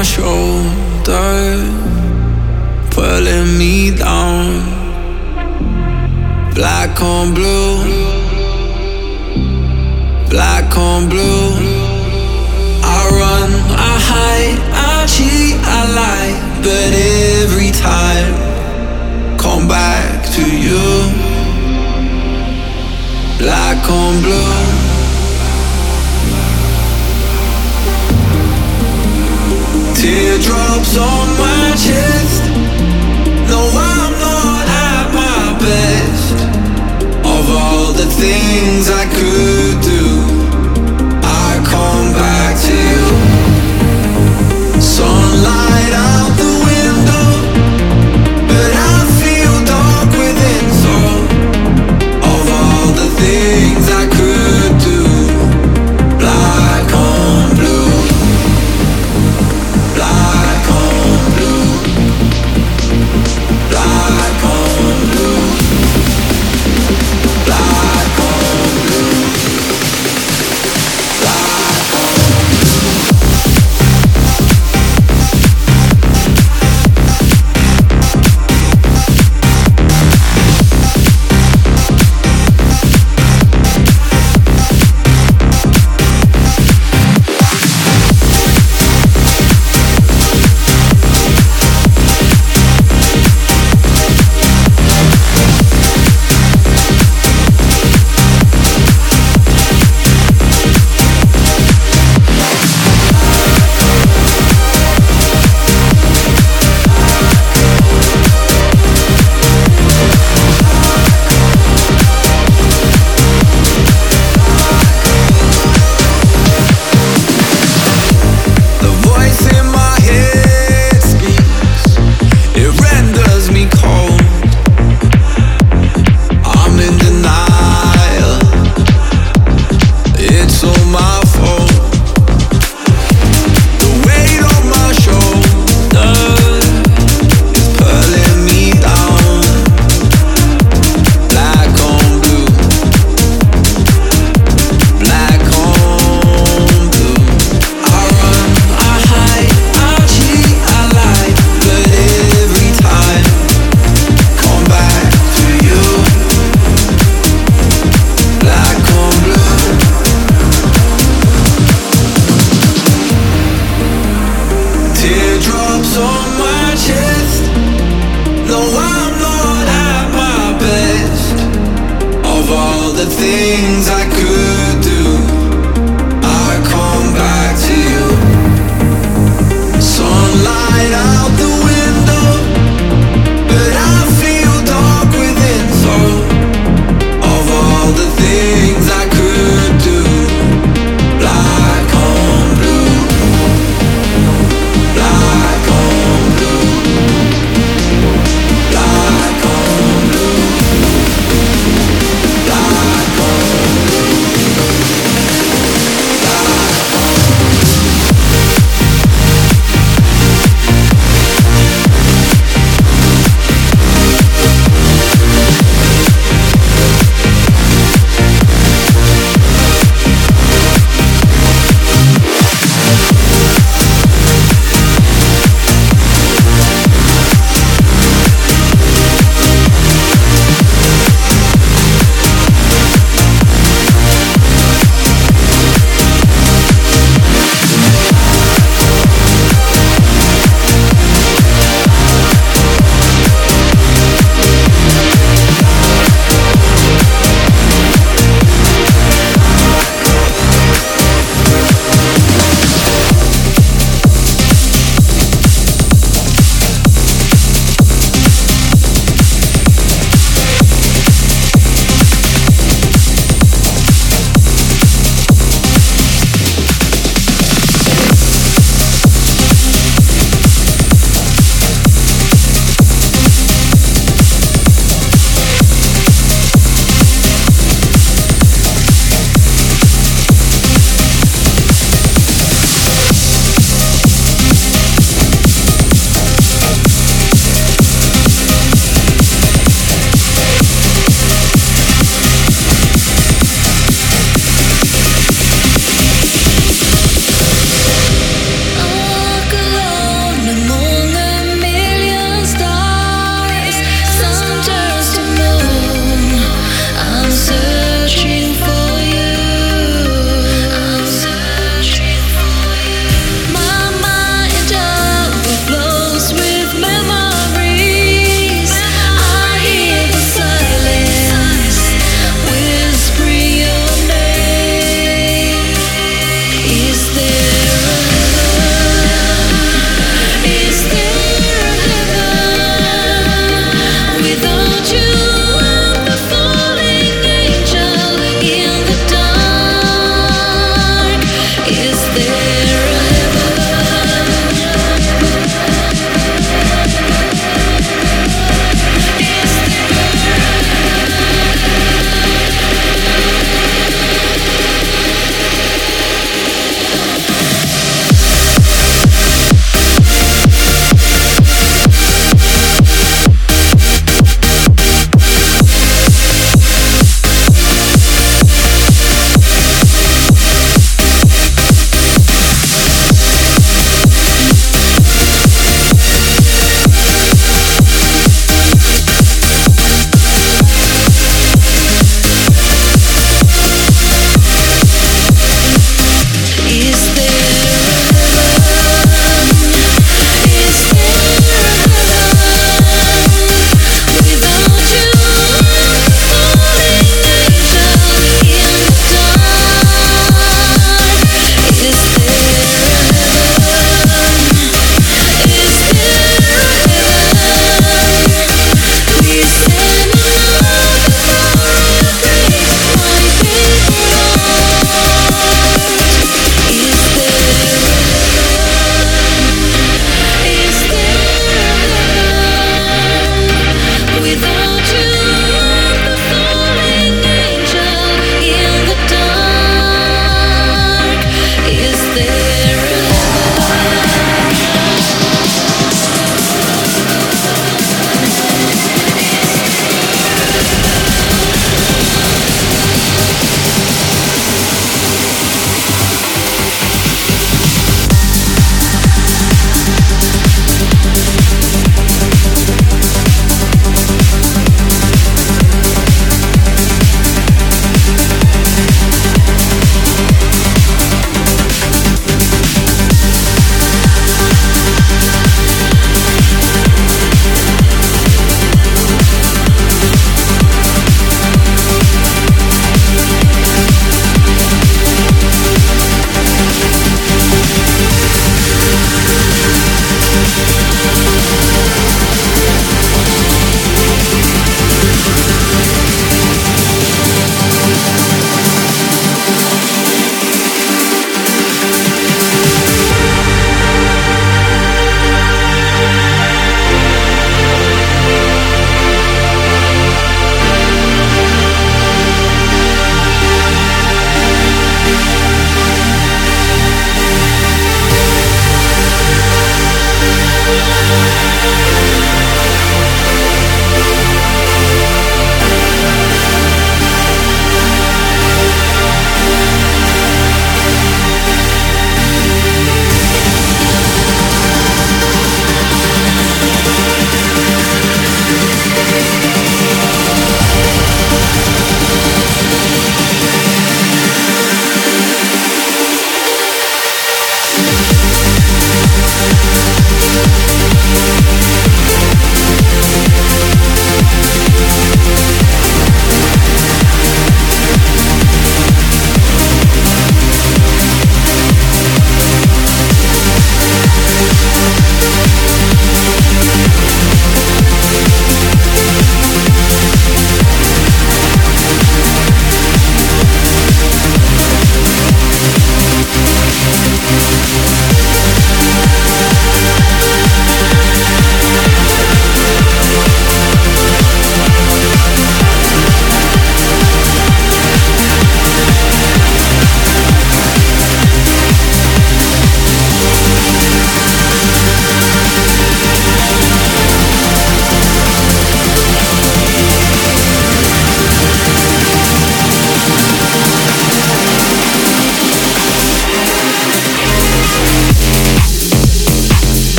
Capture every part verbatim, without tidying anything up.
my shoulder, pulling me down. Black on blue, black on blue. I run, I hide, I cheat, I lie, but every time come back to you. Black on blue. Teardrops on my chest. No, I'm not at my best. Of all the things I could do, I come back to you. Sunlight out the window, but I feel dark within. So, of all the things I could do, black on blue. Black on blue.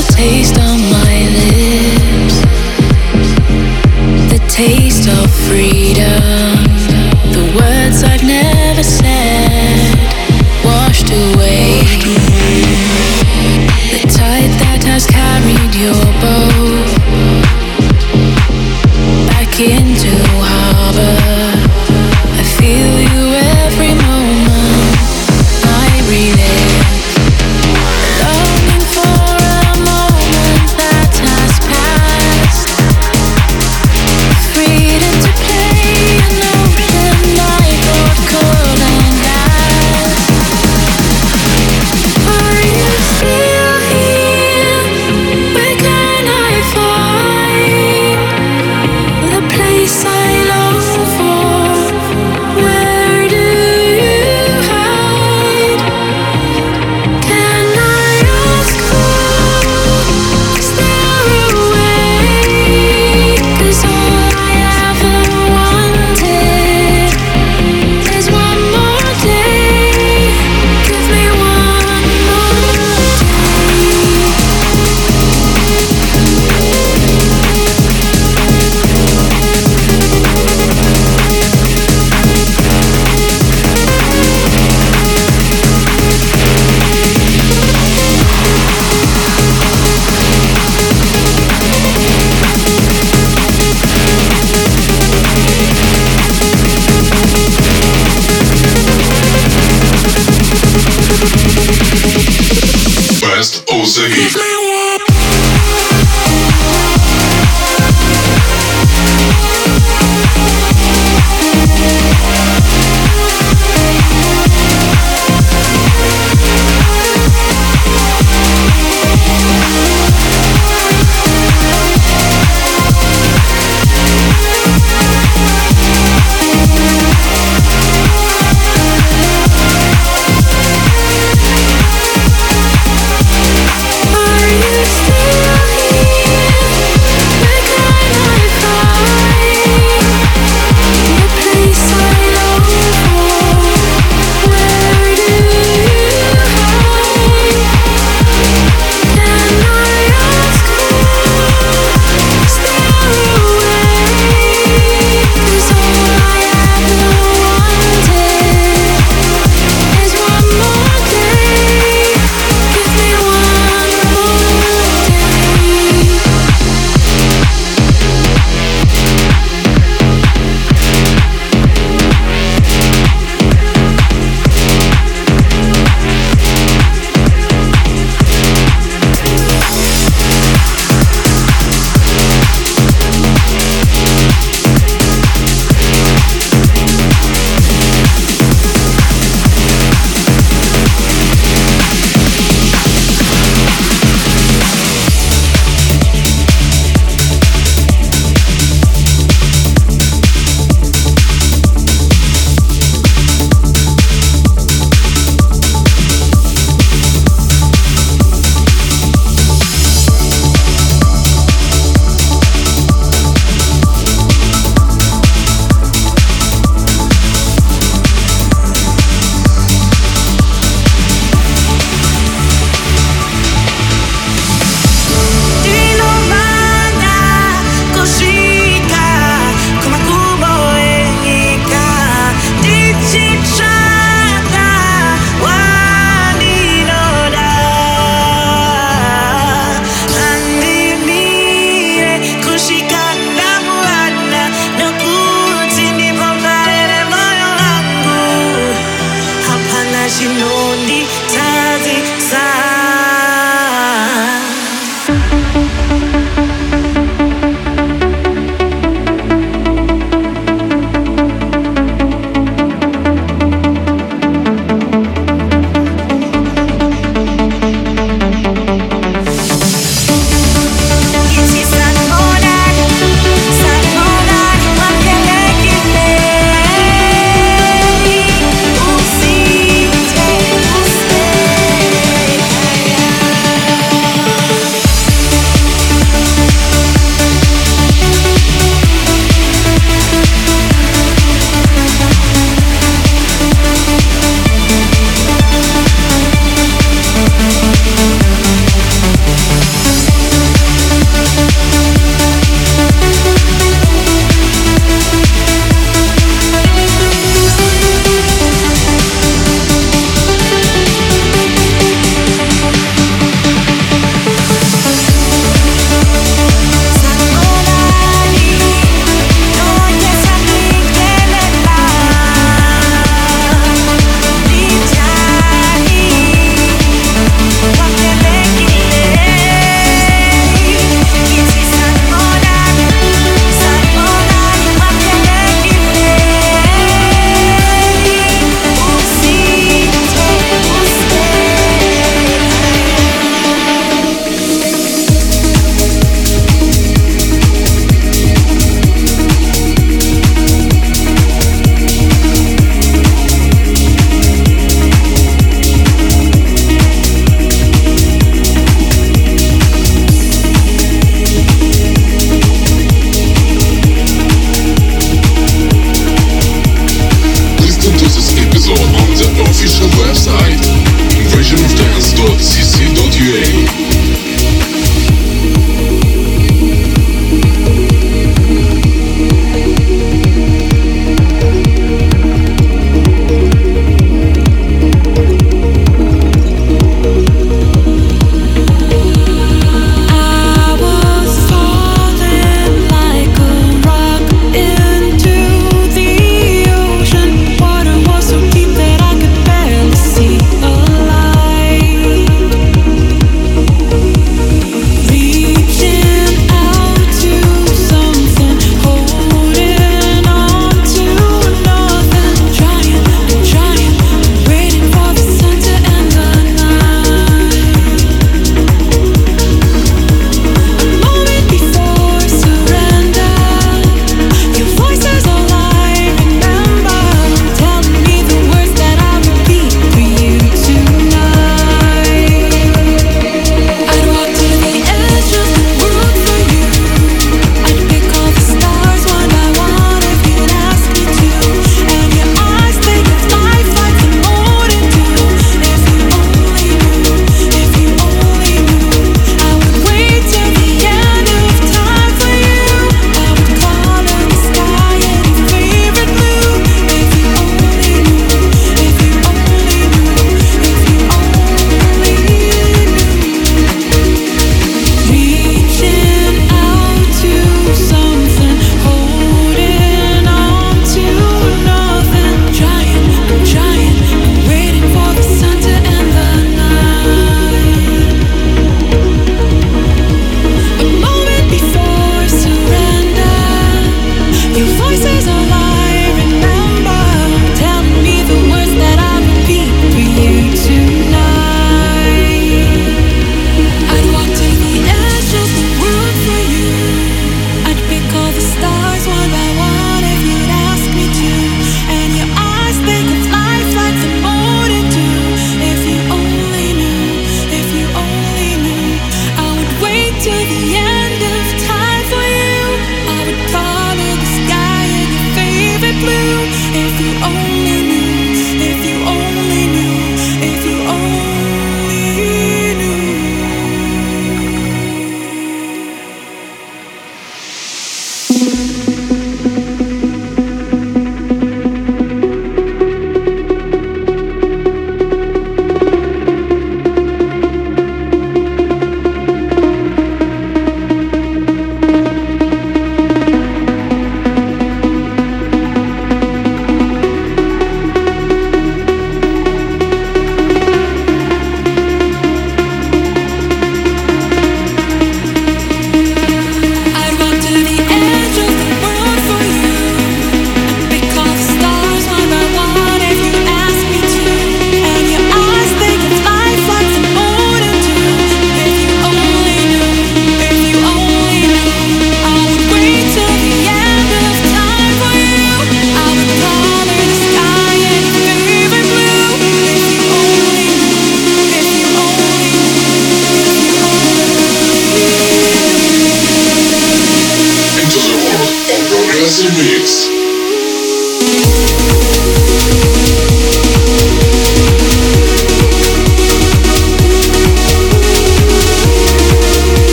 your taste on my lips, the taste of freedom, the words I've never said, washed away, the tide that has carried your boat back into harbor. I feel you every moment, I breathe in, longing for a moment that has passed, freedom to play an ocean I thought couldn't last. Are you still here? Where can I find the place I long for? Bye.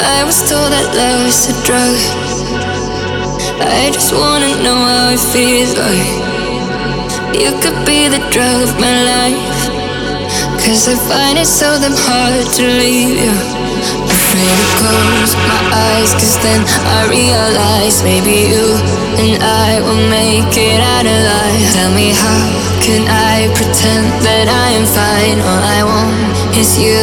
I was told that love is a drug. I just wanna know how it feels like. You could be the drug of my life, 'cause I find it so damn hard to leave you. I'm afraid to close my eyes, 'cause then I realize maybe you and I will make it out alive. Tell me, how can I pretend that I am fine? All I want is you.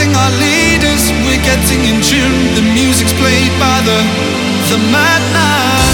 getting our leaders, we're getting in tune. The music's played by the, the midnight.